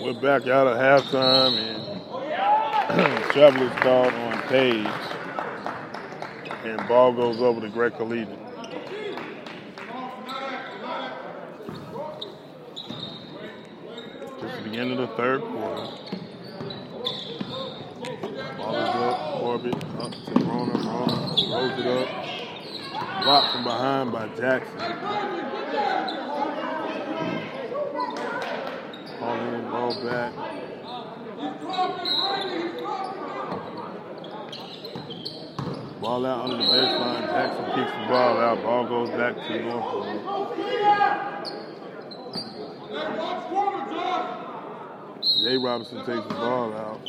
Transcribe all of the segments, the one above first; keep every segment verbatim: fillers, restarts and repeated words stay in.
we're back out at halftime, and travelers called on Page, and ball goes over to Greg Collegiate. Just the beginning of the third quarter. Ball is up, Corbett, up to Rona, Rona, rolls it up. Blocked from behind by Jackson. Ball back. Ball out under the baseline. Jackson kicks the ball out. Ball goes back to Northwood. Jay Robinson takes the ball out.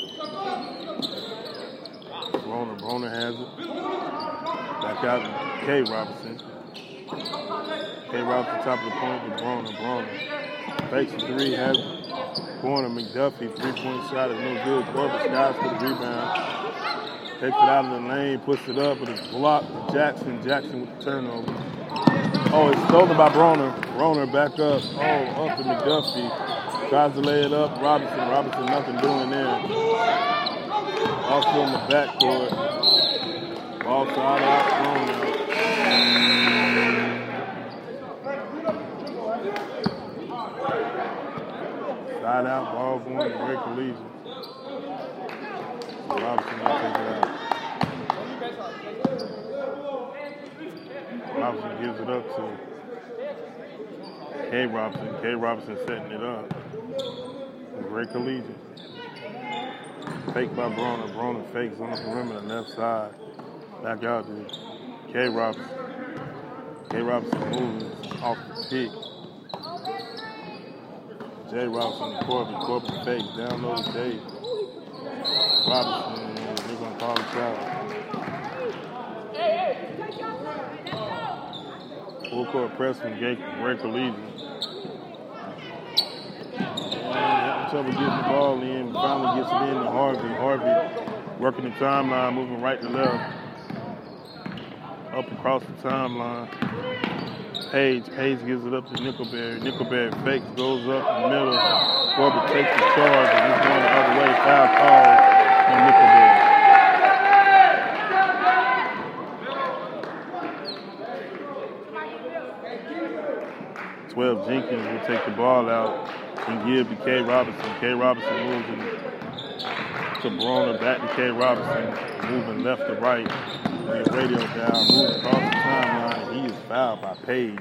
Broner. Broner has it. Back out to K. Robinson. K. Robinson top of the point with Broner. Broner. Fakes the three. Has it. Corner, McDuffie, three-point shot is no good. Corbett skies for the rebound. Takes it out of the lane, puts it up, but it's blocked by Jackson. Jackson with the turnover. Oh, it's stolen by Broner. Broner back up. Oh, up to McDuffie. Tries to lay it up. Robinson. Robinson, nothing doing there. Also in the backcourt. Ball tied out. Broner. Side out, ball going to Great Collegiate. Robinson will take it out. Robinson gives it up to K. Robinson. K. Robinson setting it up. Great Collegiate. Fake by Broner. Broner fakes on the perimeter, left side. Back out to K. Robinson. K. Robinson moves off the pick. Jay Robinson and Corbin. Corbin fake. Down low to Jay. Robinson, they're going to call a foul. Full court press from Great Collegiate. Having trouble getting the ball in. Finally gets it in to Harvey. Harvey working the timeline, moving right to left. Up across the timeline. Page, Page gives it up to Nickelberry. Nickelberry fakes, goes up in the middle. Corbett takes the charge, and he's going the other way. Foul call on Nickelberry. twelve Jenkins will take the ball out and give to K. Robinson. K. Robinson moves him to Broner, back to K. Robinson, moving left to right. The radio down, moves across the timeline. He is fouled by Page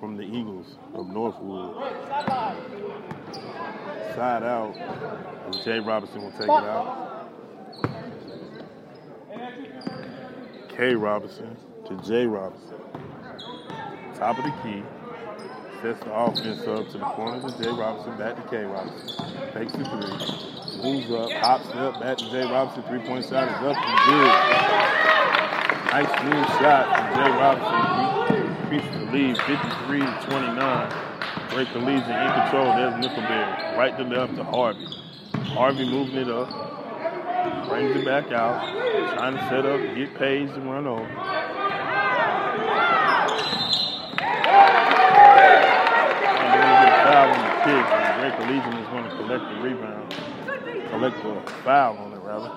from the Eagles of Northwood. Side out, and Jay Robinson will take it out. K. Robinson to Jay Robinson. Top of the key. Sets the offense up to the corner to Jay Robinson, back to K. Robinson. Takes the three. Moves up, hops up, back to Jay Robinson. Three-point shot is up and good. Nice new shot from Jay Robinson. He increases the lead fifty-three to twenty-nine. Great Collegiate in control. There's Nickelberry. Right to left to Harvey. Harvey moving it up. Brings it back out. Trying to set up, get Page and run over. And they're going to get a foul on the kick. And Great Collegiate is going to collect the rebound. Collect the foul on it, rather.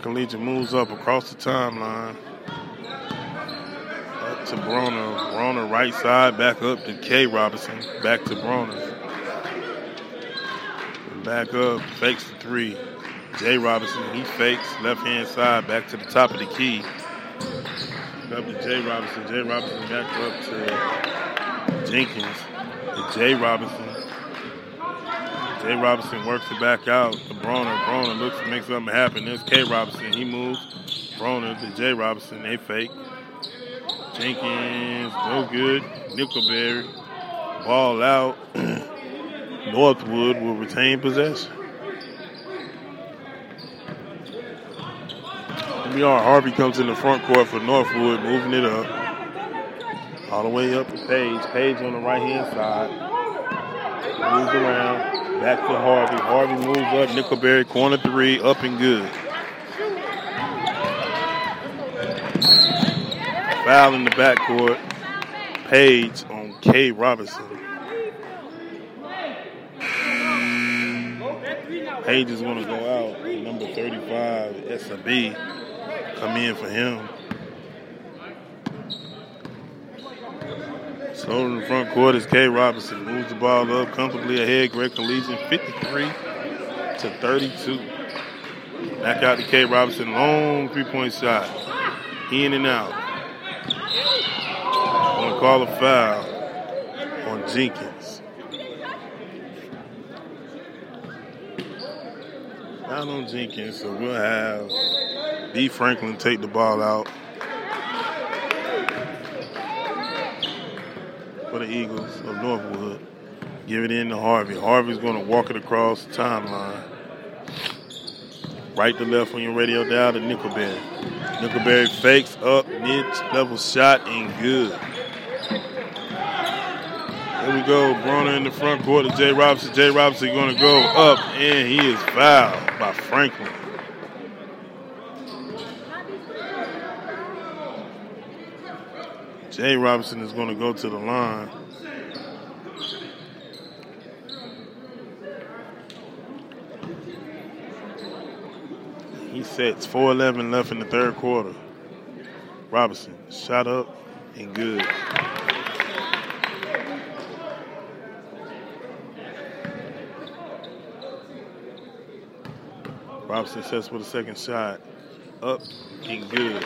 Collegiate moves up across the timeline. Up to Broner. Broner right side, back up to K. Robinson. Back to Broner. Back up, fakes the three. J. Robinson, he fakes, left-hand side, back to the top of the key. Up to J. Robinson. J. Robinson back up to Jenkins. To J. Robinson. Jay Robinson works it back out to Broner. Broner looks to make something happen. There's K. Robinson. He moves. Broner to Jay Robinson. They fake. Jenkins, no good. Nickelberry. Ball out. Northwood will retain possession. Here we are. Harvey comes in the front court for Northwood, moving it up. All the way up to Page. Page on the right-hand side. Moves around. Back to Harvey. Harvey moves up. Nickelberry, corner three, up and good. Foul in the backcourt. Page on K. Robinson. Page is going to go out. Number thirty-five, S and B, come in for him. So in the front court is K. Robinson. Moves the ball up comfortably ahead. Greg Collegiate fifty-three to thirty-two. Back out to K. Robinson. Long three-point shot. In and out. Going to call a foul on Jenkins. Foul on Jenkins, so we'll have D. Franklin take the ball out for the Eagles of Northwood. Give it in to Harvey. Harvey's going to walk it across the timeline. Right to left on your radio dial to Nickelberry. Nickelberry fakes up, mid-level shot, and good. Here we go. Broner in the front court to Jay Robinson. Jay Robinson going to go up, and he is fouled by Franklin. Jay Robinson is going to go to the line. He sets four eleven left in the third quarter. Robinson shot up and good. Robinson sets with a second shot. Up and good.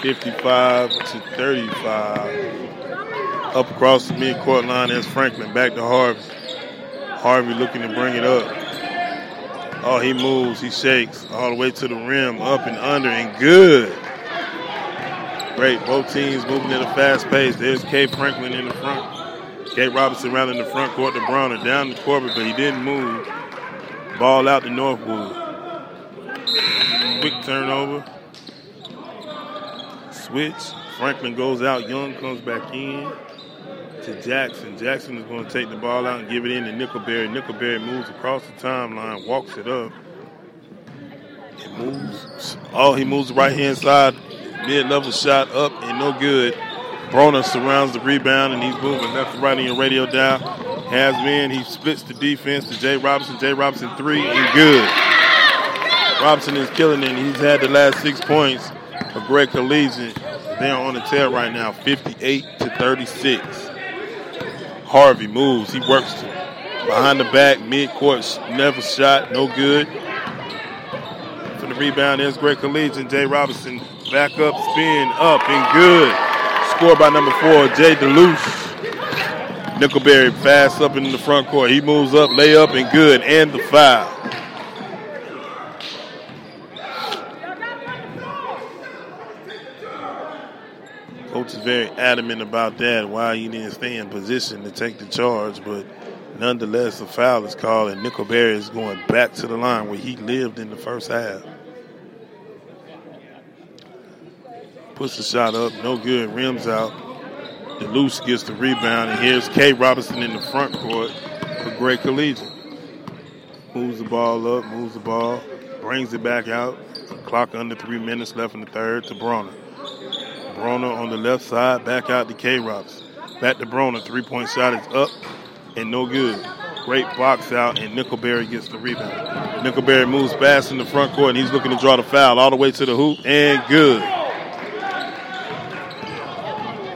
fifty-five to thirty-five. Up across the mid-court line is Franklin. Back to Harvey. Harvey looking to bring it up. Oh, he moves. He shakes all the way to the rim. Up and under and good. Great. Both teams moving at a fast pace. There's K. Franklin in the front. K. Robinson around in the front court to Browner. Down to Corbett, but he didn't move. Ball out to Northwood. Quick turnover. Switch. Franklin goes out. Young comes back in to Jackson. Jackson is going to take the ball out and give it in to Nickelberry. Nickelberry moves across the timeline, walks it up. It moves. Oh, he moves the right-hand side. Mid-level shot up and no good. Broner surrounds the rebound, and he's moving left to right on your radio dial. Has been. He splits the defense to Jay Robinson. Jay Robinson three and good. Robinson is killing it. He's had the last six points. For Greg Collegiate, they're on the tail right now, fifty-eight to thirty-six. Harvey moves. He works to behind the back, mid-court, never shot, no good. For the rebound, there's Greg Collegiate. Jay Robinson back up, spin up, and good. Score by number four, Jay DeLuce. Nickelberry fast up in the front court. He moves up, lay up, and good, and the foul. Coach is very adamant about that, why he didn't stay in position to take the charge. But nonetheless, the foul is called, and Nickelberry is going back to the line where he lived in the first half. Puts the shot up, no good, rims out. DeLuce gets the rebound, and here's K. Robinson in the front court for Great Collegiate. Moves the ball up, moves the ball, brings it back out. Clock under three minutes left in the third to Broner. Broner on the left side, back out to K. Robinson. Back to Broner, three-point shot is up and no good. Great box out, and Nickelberry gets the rebound. Nickelberry moves fast in the front court, and he's looking to draw the foul all the way to the hoop, and good.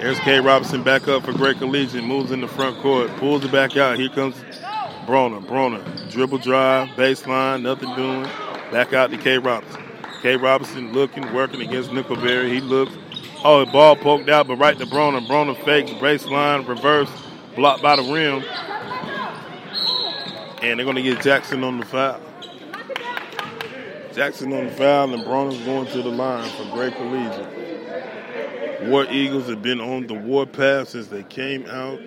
There's K. Robinson back up for Great Collegiate, moves in the front court, pulls it back out. Here comes Broner. Broner, dribble drive, baseline, nothing doing. Back out to K. Robinson. K. Robinson looking, working against Nickelberry. He looks. Oh, the ball poked out, but right to Broner. Broner fakes, baseline, reverse, blocked by the rim. And they're going to get Jackson on the foul. Jackson on the foul, and Broner's going to the line for Great Collegiate. War Eagles have been on the war path since they came out.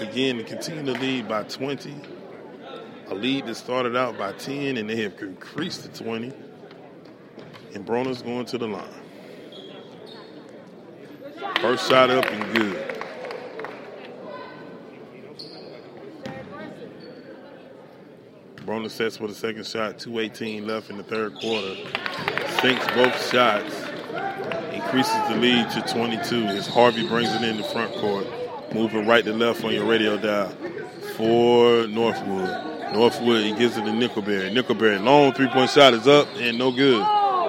Again, they continue to lead by twenty. A lead that started out by ten, and they have increased to twenty. And Broner's going to the line. First shot up and good. Broner sets for the second shot. two eighteen left in the third quarter. Sinks both shots. Increases the lead to twenty-two as Harvey brings it in the front court. moving right to left on your radio dial for Northwood. Northwood, he gives it to Nickelberry. Nickelberry, long three-point shot is up and no good.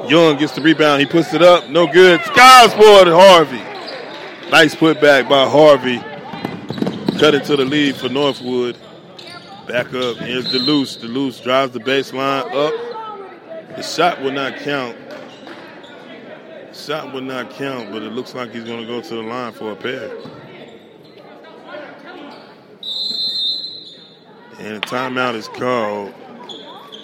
Young gets the rebound. He puts it up. No good. Skies for Harvey. Nice putback by Harvey. Cut it to the lead for Northwood. Back up. Here's DeLuce. DeLuce drives the baseline up. The shot will not count. The shot will not count, but it looks like he's going to go to the line for a pair. And a timeout is called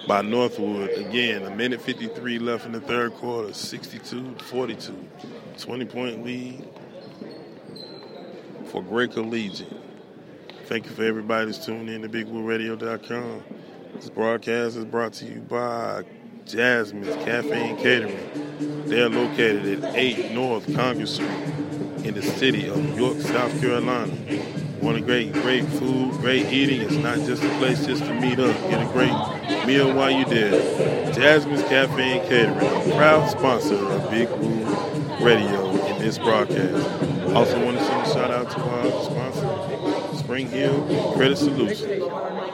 by Northwood. Again, a minute fifty-three left in the third quarter, sixty-two forty-two. twenty-point lead for Great Collegiate. Thank you for everybody that's tuned in to big wood radio dot com. This broadcast is brought to you by Jasmine's Cafe and Catering. They're located at eight North Congress Street in the city of York, South Carolina. Want a great, great food, great eating. It's not just a place just to meet up. Get a great meal while you're there. Jasmine's Cafe and Catering, proud sponsor of Big Wood Radio in this broadcast. Also want to send a shout out to our sponsor, Springhill Credit Solutions.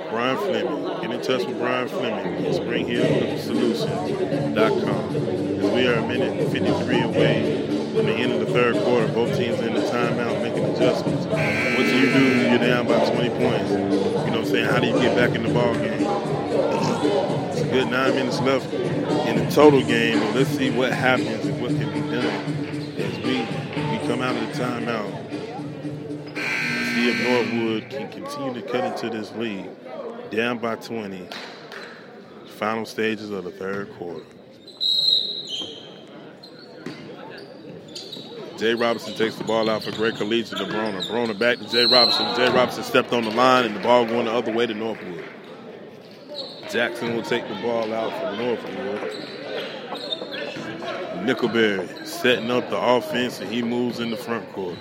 Brian Fleming. Get in touch with Brian Fleming at Springhill Solutions dot com. As we are a minute fifty-three away from the end of the third quarter, both teams in the timeout making adjustments. What do you do when you're down by twenty points? You know what I'm saying? How do you get back in the ball game? It's a good nine minutes left in the total game, but let's see what happens and what can be done as we, we come out of the timeout. See if Northwood can continue to cut into this lead. Down by twenty. Final stages of the third quarter. Jay Robinson takes the ball out for Great Collegiate to Broner. Broner back to Jay Robinson. Jay Robinson stepped on the line and the ball going the other way to Northwood. Jackson will take the ball out for Northwood. Nickelberry setting up the offense and he moves in the front court.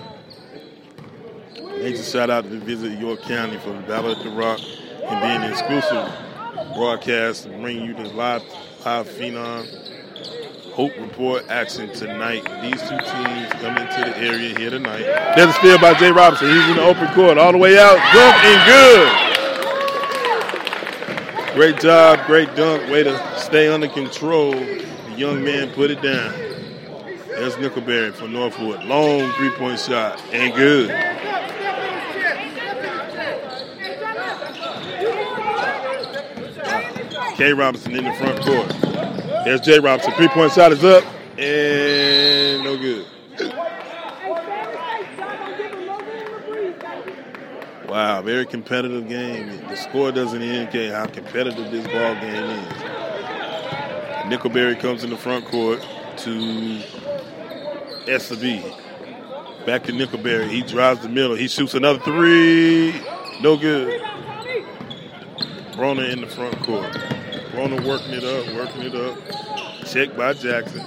Major shout out to Visit York County for the Battle at the Rock and being an exclusive broadcast and bringing you this live, live Phenom Hope Report action tonight. These two teams come into the area here tonight. There's a steal by Jay Robinson. He's in the open court all the way out. Dunk and good. Great job. Great dunk. Way to stay under control. The young man put it down. There's Nickelberry for Northwood. Long three-point shot and good. K. Robinson in the front court. There's Jay Robinson. Three-point shot is up, and no good. Wow, very competitive game. The score doesn't indicate how competitive this ball game is. Nickelberry comes in the front court to S B. Back to Nickelberry. He drives the middle. He shoots another three. No good. Broner in the front court. Broner working it up, working it up. Check by Jackson.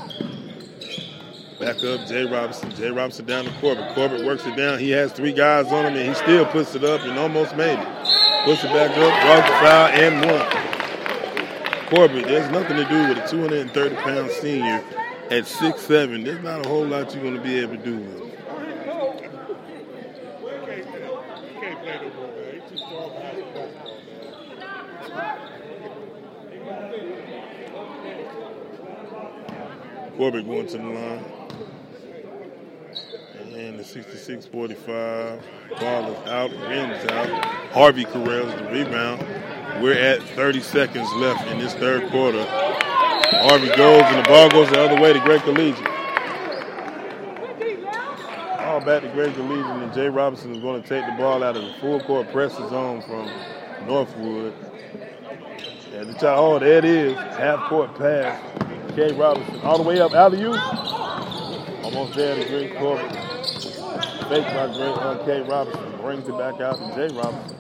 Back up, Jay Robinson. Jay Robinson down to Corbett. Corbett works it down. He has three guys on him, and he still puts it up and almost made it. Puts it back up, draws the foul, and one. Corbett, there's nothing to do with a two hundred thirty pound senior at six foot seven. There's not a whole lot you're going to be able to do with him. Corbett going to the line. And the sixty-six forty-five. Ball is out. Rim's out. Harvey corrals the rebound. We're at thirty seconds left in this third quarter. Harvey goes, and the ball goes the other way to Greg Collegiate. All back to Greg Collegiate, and Jay Robinson is going to take the ball out of the full court presser zone from Northwood. And the child, oh, there it is. Half court pass. K. Robinson all the way up, out of you. Almost there to Greg Corbett. Fake by Greg on K. Robinson. Brings it back out to Jay Robinson.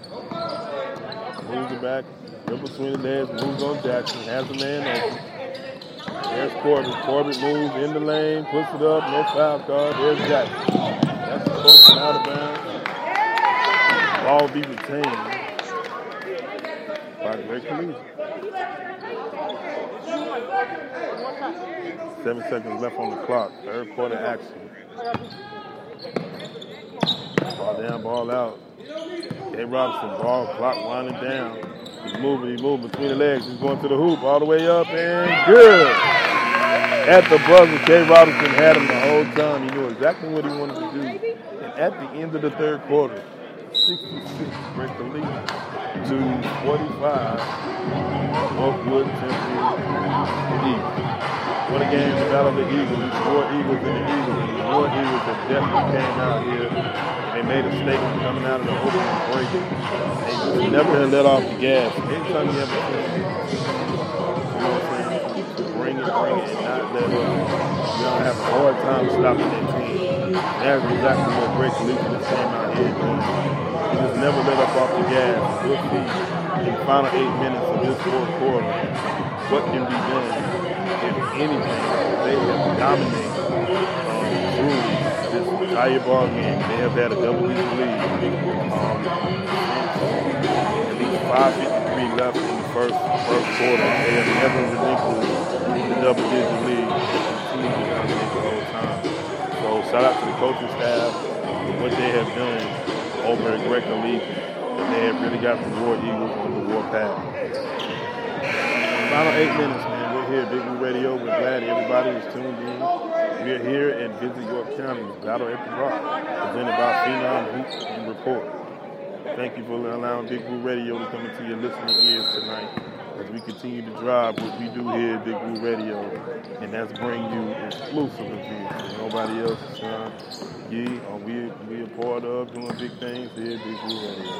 Moves it back. Rip between the legs. Moves on Jackson. Has the man open. There's Corbett. Corbett moves in the lane. Puts it up. No foul card. There's Jackson. That's the post and out of bounds. Ball be retained by Greg Collegiate. Seven seconds left on the clock. Third quarter action. Ball down, ball out. K. Robinson, ball, clock winding down. He's moving, he's moving between the legs. He's going to the hoop all the way up and good. At the buzzer, K. Robinson had him the whole time. He knew exactly what he wanted to do. And at the end of the third quarter, sixty-six break the lead to forty-five. Northwood Temple East. What a game, the Battle of the Eagles, more Eagles than the Eagles, more Eagles that definitely came out here. They made a statement coming out of the opening break. They never let off the gas. Anytime you ever see, you know what I'm saying, bring it, bring it, and not let up. You don't have a hard time stopping that team. That's exactly what Great Collegiate that came out here doing. They just never let up off the gas. We'll see in the final eight minutes of this fourth quarter what can be done. If anything, they have dominated um, through this entire ball game. They have had a double-digit lead. Um, at least five fifty-three left in the first first quarter. They have never relinquished the double-digit lead. They continue to dominate the whole time. So shout out to the coaching staff for what they have done over at Great Collegiate. And they have really got the War Eagles on the war path. Final eight minutes, man. Here at Big Wood Radio. We're glad everybody is tuned in. We're here at Visit York County, Battle at the Rock, presented by Phenom Hoops and Report. Thank you for allowing Big Wood Radio to come into your listening ears tonight as we continue to drive what we do here at Big Wood Radio, and that's bring you exclusive events that nobody else is trying to or we, we are part of doing big things here at Big Wood Radio.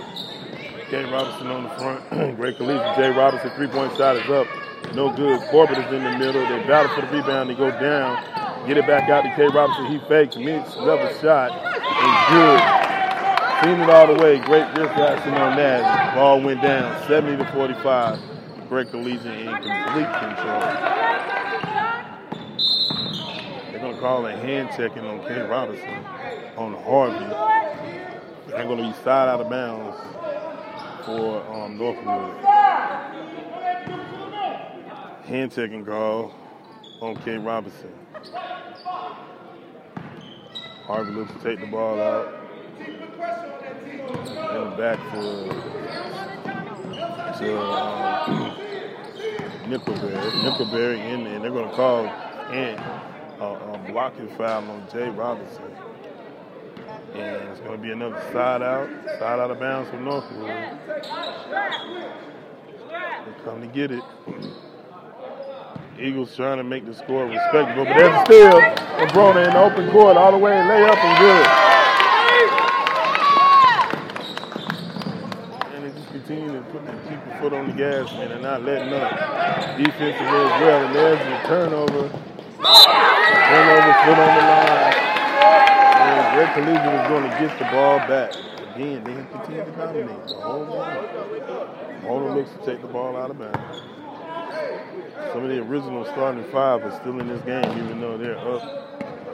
Jay Robinson on the front. Great Collegiate. Jay Robinson, three-point shot is up. No good. Corbett is in the middle. They battle for the rebound. They go down. Get it back out to K. Robinson. He fakes. Mitch, level shot. It's good. Seen it all the way. Great wrist action on that. Ball went down. seventy to forty-five. Great Collegiate in complete control. They're going to call a hand checking on K. Robinson on Harvey. They're going to be side out of bounds for um, Northwood. Hand-checking call on K. Robinson. Harvey looks to take the ball out. And back to, to um, Nickelberry. Nickelberry in there. They're going to call and uh, a blocking foul on Jay Robinson. And it's going to be another side out. Side out of bounds for Northwood. They're coming to get it. Eagles trying to make the score respectable, but there's still Abrona in the open court all the way, layup and good. And they just continue to put keep the foot on the gas, man, and not letting up. Defensively as well, and there's the turnover. Turnover, foot on the line. And Greg Collegiate is going to get the ball back. Again, they have continued to dominate the whole game. Mona looks to take the ball out of bounds. Some of the original starting five are still in this game, even though they're up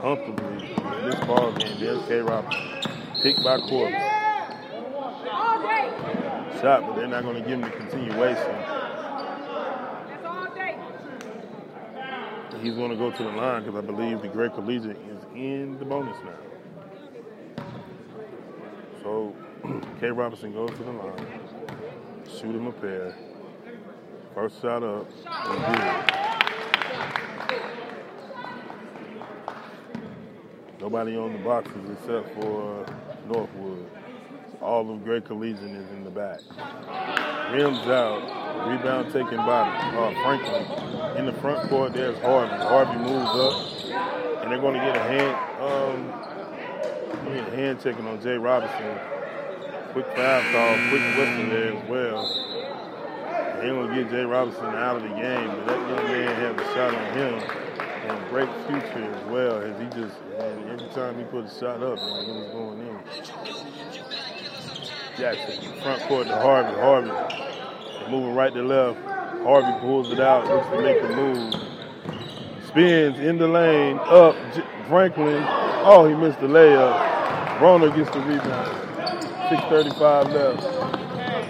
comfortably in this ball game. There's K. Robinson. Picked by Corbin. Shot, but they're not going to give him the continuation. He's going to go to the line because I believe the Great Collegiate is in the bonus now. So K. Robinson goes to the line. Shoot him a pair. First shot up, and good. Nobody on the boxes except for Northwood. All of Great Collegiate is in the back. Rims out, rebound taken by uh, Franklin. In the front court, there's Harvey. Harvey moves up, and they're going to get a hand, um, get a hand checking on Jay Robinson. Quick foul call, quick whistle there as well. They're going to get Jay Robinson out of the game, but that young man had a shot on him and break future as well. As he just, man, every time he put a shot up, man, it was going in. Jackson, front court to Harvey. Harvey moving right to left. Harvey pulls it out, looks to make the move. Spins in the lane, up. J- Franklin, oh, he missed the layup. Broner gets the rebound. six thirty-five left.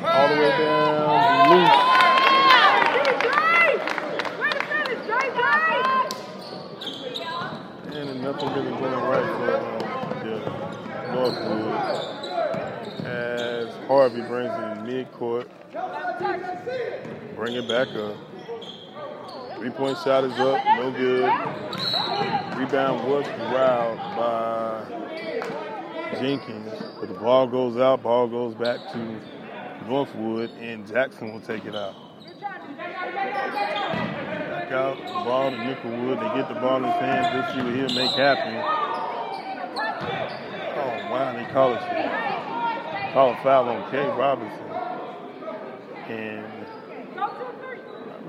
All the way down. Loose. Nothing really went right for um, yeah, Northwood. Harvey brings in mid-court. Bring it back up. Three-point shot is up. No good. Rebound was corralled by Jenkins. But the ball goes out. Ball goes back to Northwood, and Jackson will take it out. Back out. The ball to Nickelwood. They get the ball in his hands. This year he'll make happen. Oh, wow. They call it. Call a foul on Kay Robinson. And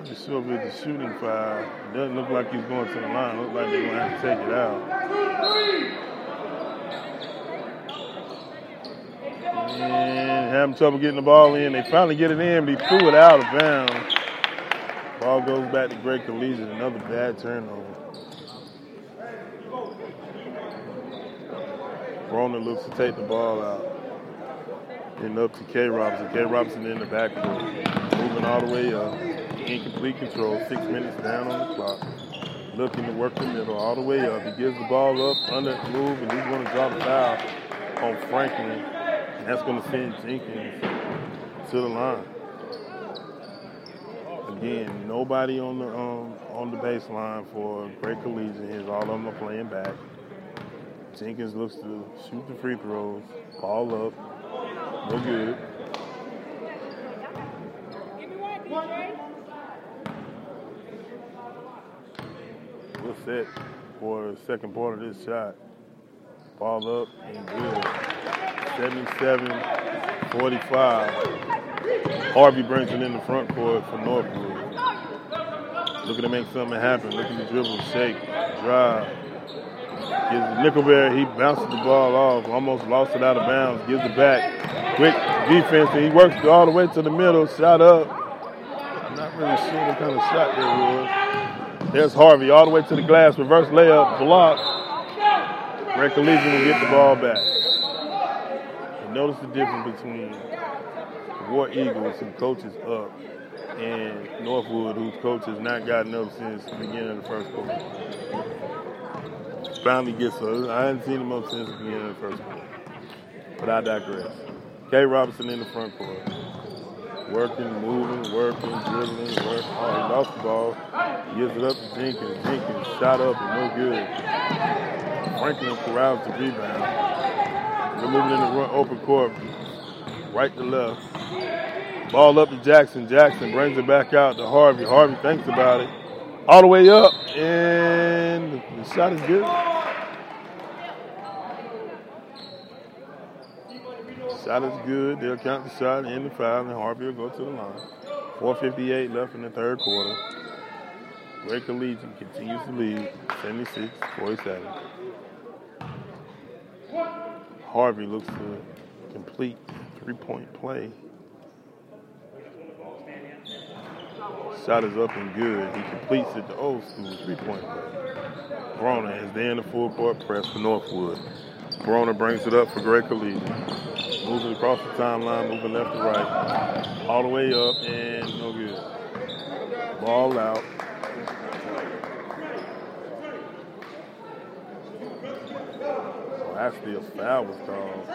just so with the shooting foul, it doesn't look like he's going to the line. It looks like they're going to have to take it out. And having trouble getting the ball in. They finally get it in, but he threw it out of bounds. Ball goes back to Greg Collegiate. Another bad turnover. Broner looks to take the ball out. Getting up to K. Robinson. K. Robinson in the backcourt. Moving all the way up. Incomplete control, six minutes down on the clock. Looking to work the middle all the way up. He gives the ball up, under move, and he's going to drop a foul on Franklin. And that's going to send Jenkins to the line. Again, nobody on the um, on the baseline for Great Collegiate. Here's all of them are playing back. Jenkins looks to shoot the free throws. Ball up. No good. We're set for the second part of this shot. Ball up and good. seventy-seven forty-five. Harvey brings it in the front court for Northwood. Looking to make something happen. Looking to dribble, shake, drive. Gives Nickelberry, he bounces the ball off. Almost lost it out of bounds. Gives it back. Quick defense, and he works all the way to the middle. Shot up. I'm not really sure what kind of shot that was. There's Harvey all the way to the glass, reverse layup, block. Greg Collegiate will get the ball back. And notice the difference between the War Eagles, who coaches up, and Northwood, whose coach has not gotten up since the beginning of the first quarter. Finally gets up. I haven't seen him up since the beginning of the first quarter. But I digress. K. Robinson in the front court. Working, moving, working, dribbling, working. Oh, he lost the ball. He gives it up to Jenkins. Jenkins shot up and no good. Franklin corrals the rebound. They're moving in the run, open court, right to left. Ball up to Jackson. Jackson brings it back out to Harvey. Harvey thinks about it. All the way up, and the shot is good. Shot is good. They'll count the shot and the foul, and Harvey will go to the line. four fifty-eight left in the third quarter. Great Collegiate continues to lead, seventy-six forty-seven. Harvey looks to complete three-point play. Shot is up and good. He completes it to old school three-point play. Broner is there in the full-court press for Northwood. Broner brings it up for Great Collegiate. Moves it across the timeline, moving left to right. All the way up, and no good. Ball out. So actually, a foul was called,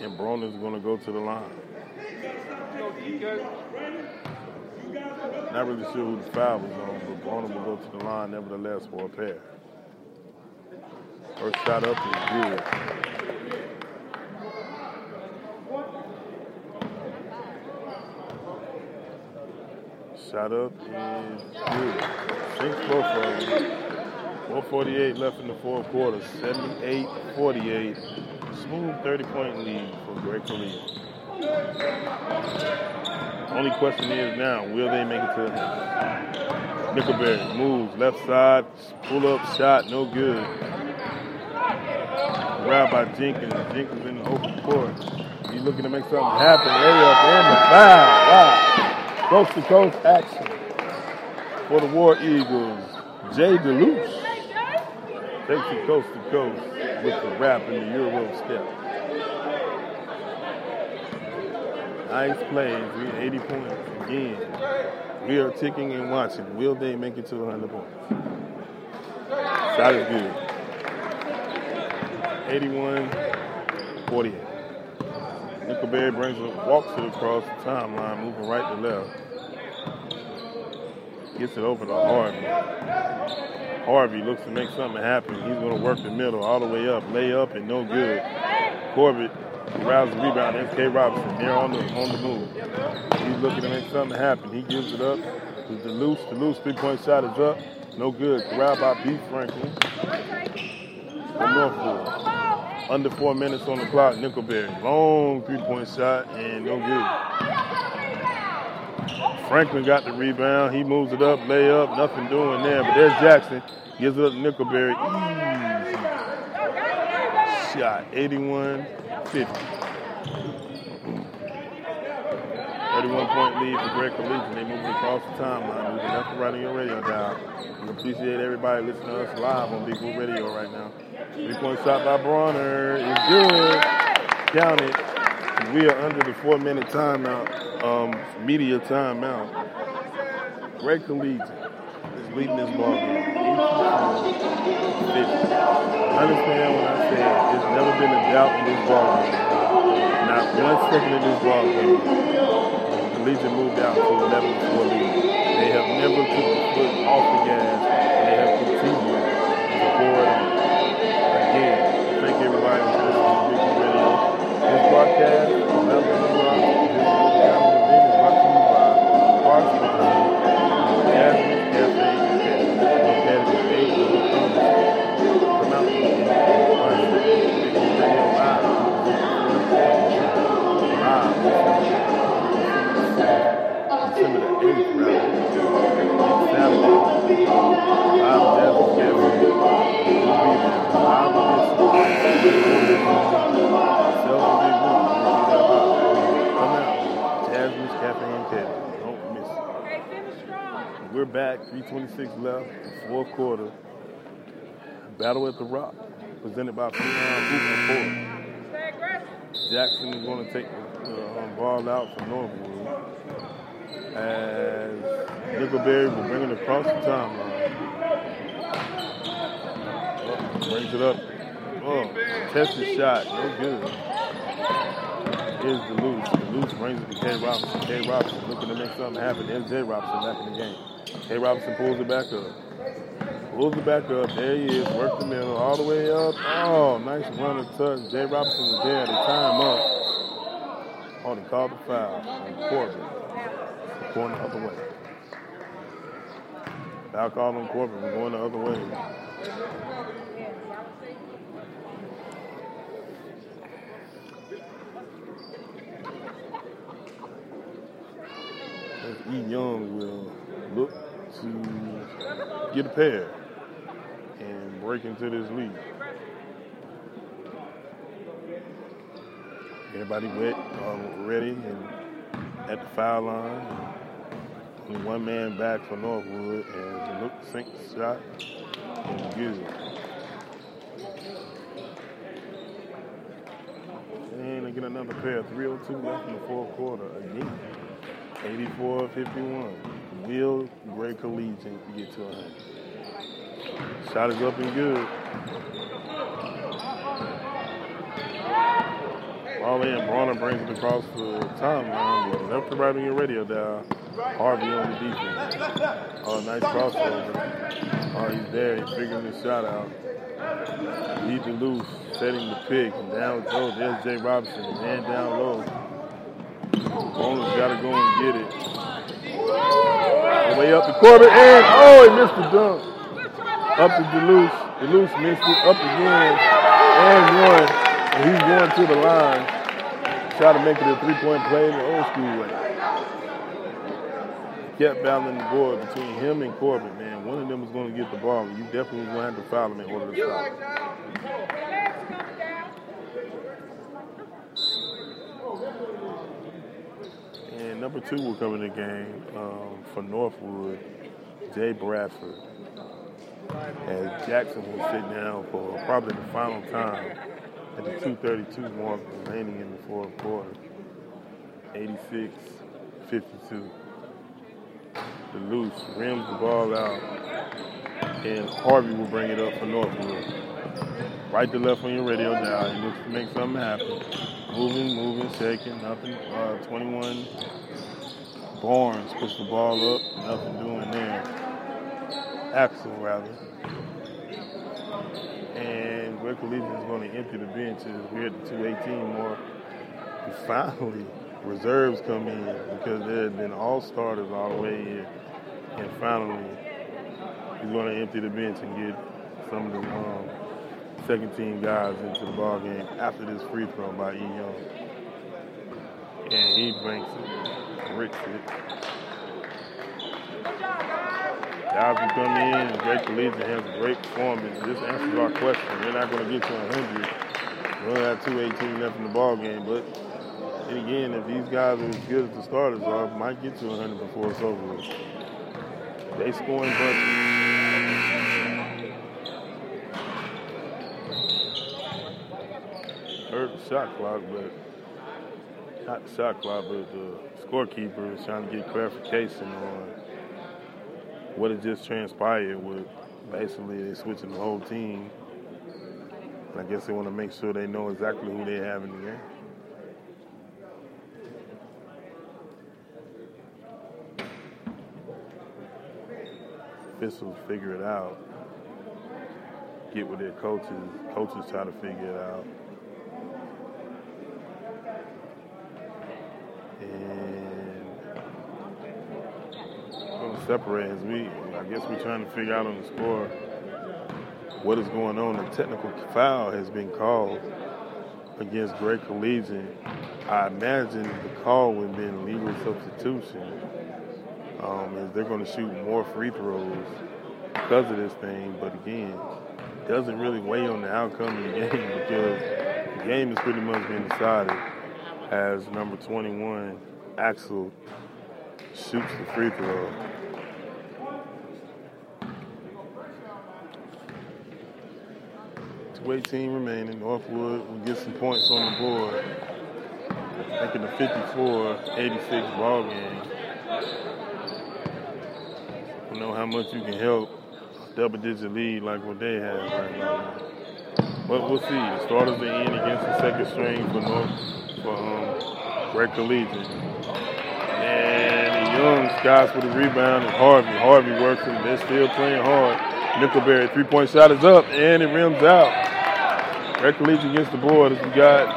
and Broner's going to go to the line. Not really sure who the foul was on, but Broner will go to the line nevertheless for a pair. First shot up is good. Shot up is good. Sinks both of them. four forty-eight left in the fourth quarter. seventy-eight forty-eight. Smooth thirty-point lead for Great Collegiate. Only question is now, will they make it to the Nickelberry moves left side, pull-up shot, no good. Grabbed by Jenkins. Jenkins in the open court. He's looking to make something happen. Layup and the foul. Wow. Coast to coast action for the War Eagles. Jay DeLuce takes it coast to coast with the wrap and the Euro step. Nice play. eighty points again. We are ticking and watching. Will they make it to one hundred points? Shot is good. eighty-one forty-eight. Nickelberry brings a walks it across the timeline, moving right to left. Gets it over to Harvey. Harvey looks to make something happen. He's going to work the middle all the way up. Lay up and no good. Corbett grabs the rebound. M K. Robinson there on the, on the move. He's looking to make something happen. He gives it up to Deluce. Deluce three-point shot is up. No good. Corral by B. Franklin. From Northwood. Under four minutes on the clock. Nickelberry. Long three-point shot and no good. Franklin got the rebound. He moves it up. Lay up. Nothing doing there. But there's Jackson. Gives it up to Nickelberry. Easy. Shot. eighty-one fifty. thirty-one point lead for Greg Collegiate. They moving across the timeline. Moving left and right on your radio dial. We appreciate everybody listening to us live on Big Wood Radio right now. Three-point shot by Bronner is good. Count it. We are under the four-minute timeout, um, media timeout. Greg Collegiate is leading this ball game. Understand what I said. There's never been a doubt in this ball game. Not one second in this ball game. Collegiate moved out to eleven four lead. They have never took the foot off the gas, and they have continued to pour it on. Again, thank everybody for listening to Big Wood Radio. This broadcast from Battle at the Rock, this York County event is brought to you by Parkland, Jasmine's Cafe and Catering, located at eight oh Thomas. Come out to the party. Big Wood Radio live. Live. December the eighth, right? Saturday. Live Jasmine's Cafe. We'll be there. Live events. We'll Come out. Jasmine's Cafe and Catering. Don't miss it. We're back. three twenty-six left. Fourth quarter. Battle at the Rock. Presented by Phenom Hoops and Ford. Jackson is going to take the uh, ball out for Northwood. As Nickelberry will bring it across the timeline. Oh, brings it up. Oh, tested shot. No good. Here's Deluce. Deluce brings it to K. Robinson. K. Robinson looking to make something happen. M J. Robinson back in the game. K. Robinson pulls it back up. Pulls it back up. There he is. Worked the middle all the way up. Oh, nice run and touch. J. Robinson was there at the time up. Oh, they called the foul on Corbin. Going the other way. Foul call on Corbin. We're going the other way. As E. Young will look to get a pair and break into this lead. Everybody wet, um, ready, and at the foul line. And one man back for Northwood and the look sink shot and gives it. And they get another pair. three oh two left in the fourth quarter again. eighty-four fifty-one. Will Greg Collegiate to get to one hundred. Shot is up and good. All in, Bronner brings it across the timeline. Left to right on your radio dial. Harvey on the defense. Oh, nice crossover. Oh, he's there. He's figuring his shot out. He Deluce setting the pick. And down low, there's Jay Robinson. The man down low. Bonner's got to go and get it. The way up to Corbett. And, oh, he missed the dunk. Up to Deluce. Deluce missed it. Up again. And one. And he's going to the line. Try to make it a three-point play in the old school way. Kept battling the board between him and Corbett, man. One of them was going to get the ball, and you definitely was going to have to foul him in order to stop him. And number two will come in the game um, for Northwood, Jay Bradford. As Jackson will sit down for probably the final time at the two thirty-two mark remaining in the fourth quarter. eighty-six fifty-two. Deluce rims the ball out, and Harvey will bring it up for Northwood. right to left on your radio dial and look to make something happen. Moving, moving, shaking, nothing. Uh, twenty-one, Barnes puts the ball up, nothing doing there. Axel, rather. And Greg Collegiate is going to empty the benches. We're at the two eighteen mark. Finally, reserves come in because there had been all-starters all the way here. And finally, he's going to empty the bench and get some of the um, second-team guys into the ball game after this free throw by E. Young. And he banks it, bricks it. Guys who come in, and Great Collegiate has a great performance. This answers our question. We're not going to get to one hundred. We only have two eighteen left in the ball game, but and again, if these guys are as good as the starters are, might get to one hundred before it's over with. They scoring bunches. Hurt the shot clock, but not the shot clock, but the scorekeeper is trying to get clarification on what had just transpired with basically they switching the whole team. And I guess they want to make sure they know exactly who they have in the game. Officials figure it out, get with their coaches, coaches try to figure it out. And we're going to separate as we, I guess we're trying to figure out on the score what is going on. A technical foul has been called against Great Collegiate. I imagine the call would have been legal substitution. Um, is they're going to shoot more free throws because of this thing. But again, doesn't really weigh on the outcome of the game because the game has pretty much been decided as number twenty-one, Axel, shoots the free throw. two eighteen remaining. Northwood will get some points on the board, making the fifty-four eighty-six ball game. I don't know how much you can help a double-digit lead like what they have right now. But we'll see. The starters are in against the second string for North, for um, Greg Collegiate. And Young skies for the rebound and Harvey. Harvey works and they're still playing hard. Nickelberry, three-point shot is up and it rims out. Greg Collegiate gets the board as we got.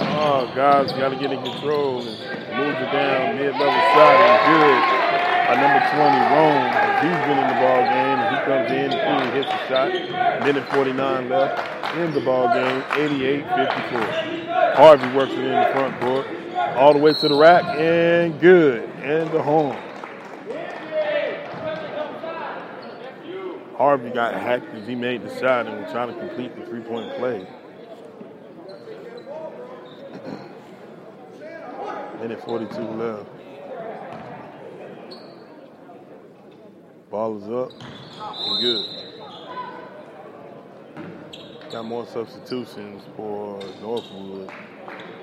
Oh, guys, got to get in control and move it down. Mid-level shot and good. Our number twenty, Rome, he's been in the ball game. He comes in and hits the shot. Minute forty-nine left in the ball game, eighty-eight fifty-four. Harvey works it in the front court, all the way to the rack, and good. And the horn. Harvey got hacked as he made the shot and was trying to complete the three-point play. Minute forty-two left. Ball is up and good. Got more substitutions for Northwood.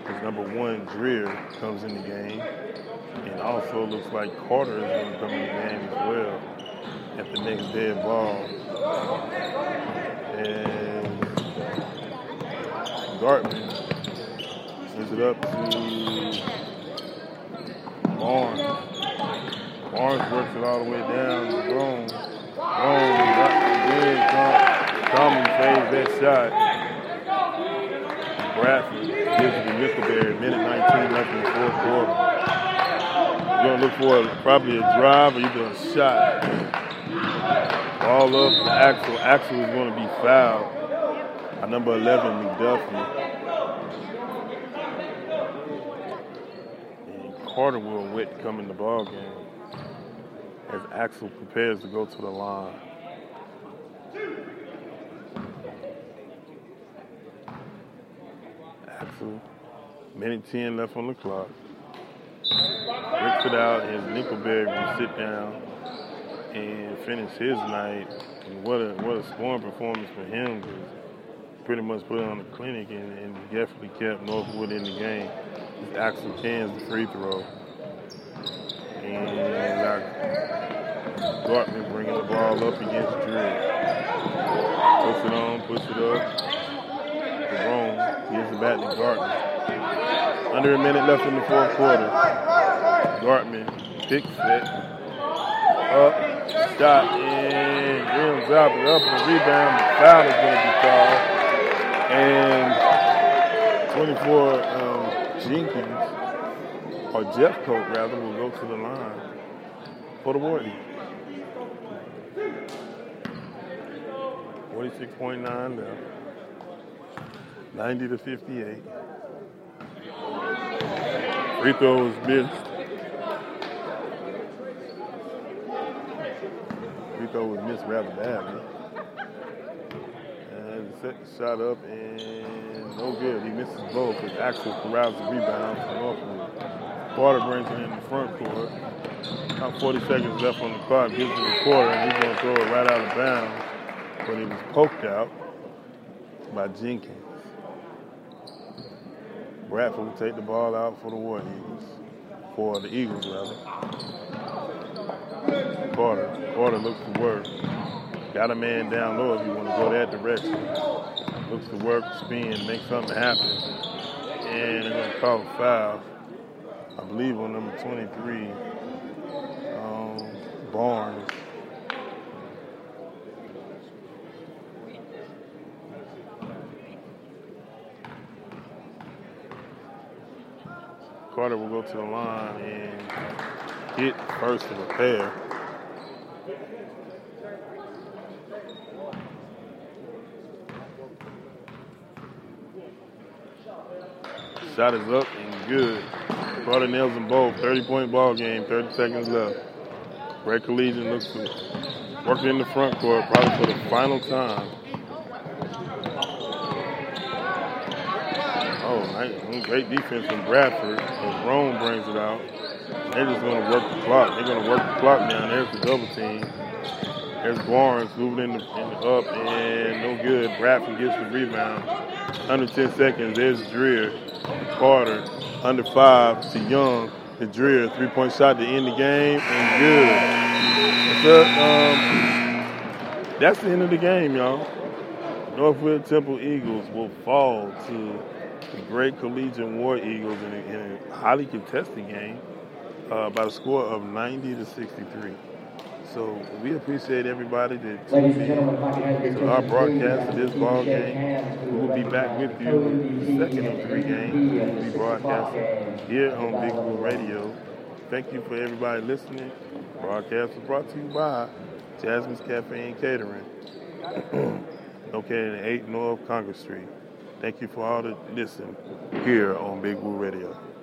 Because number one, Dreer, comes in the game. And also looks like Carter is going to come in the game as well at the next dead ball. And Gartman gives it up to Barnes. Barnes works it all the way down. Grown. Grown. Good. Common saves that shot. Bradford gives it to Nickelberry. Minute nineteen left in the fourth quarter. You're going to look for probably a drive or either a shot. Ball up to Axel. Axel is going to be fouled. At number eleven, McDuffie. And Carter will wet come in the ball game as Axel prepares to go to the line. Axel, minute ten left on the clock. Rips it out as Nickelberry will sit down and finish his night. And what a what a scoring performance for him. Pretty much put it on the clinic and, and definitely kept Northwood in the game. Axel cans the free throw. And Gartman bringing the ball up against Drew. Push it on, push it up. Jerome gives it back to Gartman. Under a minute left in the fourth quarter. Gartman, big set. Up, stop, and Jim dropping up and the rebound. The foul is going to be called. And twenty-four um, Jenkins, or Jeffcoat rather, will go to the line for the Warden. forty-six point nine left. ninety to fifty-eight. Free throws missed. Free throw was missed rather badly. And the second shot up and no good. He misses both with Axel corrals the rebound from Northwood. Carter brings it in the front court. About forty seconds left on the clock. Gives it a quarter and he's going to throw it right out of bounds. But he was poked out by Jenkins. Bradford will take the ball out for the War Eagles. For the Eagles, rather. Carter. Carter looks to work. Got a man down low if you want to go that direction. Looks to work, spin, make something happen. And they're going to call a foul. I believe on number twenty-three, um, Barnes. Carter will go to the line and hit first of a pair. Shot is up and good. Carter nails them both. thirty-point ball game, thirty seconds left. Greg Collegiate looks to work in the front court, probably for the final time. Great defense from Bradford. Rome brings it out. They're just going to work the clock. They're going to work the clock down. There's the double team. There's Barnes moving in the, in the up, and no good. Bradford gets the rebound. Under ten seconds, there's Dreer. Carter, under five to Young. To Dreer, three-point shot to end the game, and good. What's up? Um, that's the end of the game, y'all. Northwood Temple Eagles will fall to the Great Collegiate War Eagles in a, in a highly contested game uh, by a score of ninety to sixty-three. So we appreciate everybody that tuned in to our broadcast of this ball game. We will be back with you with the second of three games we will be broadcasting here on Big Wood Radio. Thank you for everybody listening. Broadcast was brought to you by Jasmine's Cafe and Catering, located at eight North Congress Street. Thank you for all the listen here on Big Wood Radio.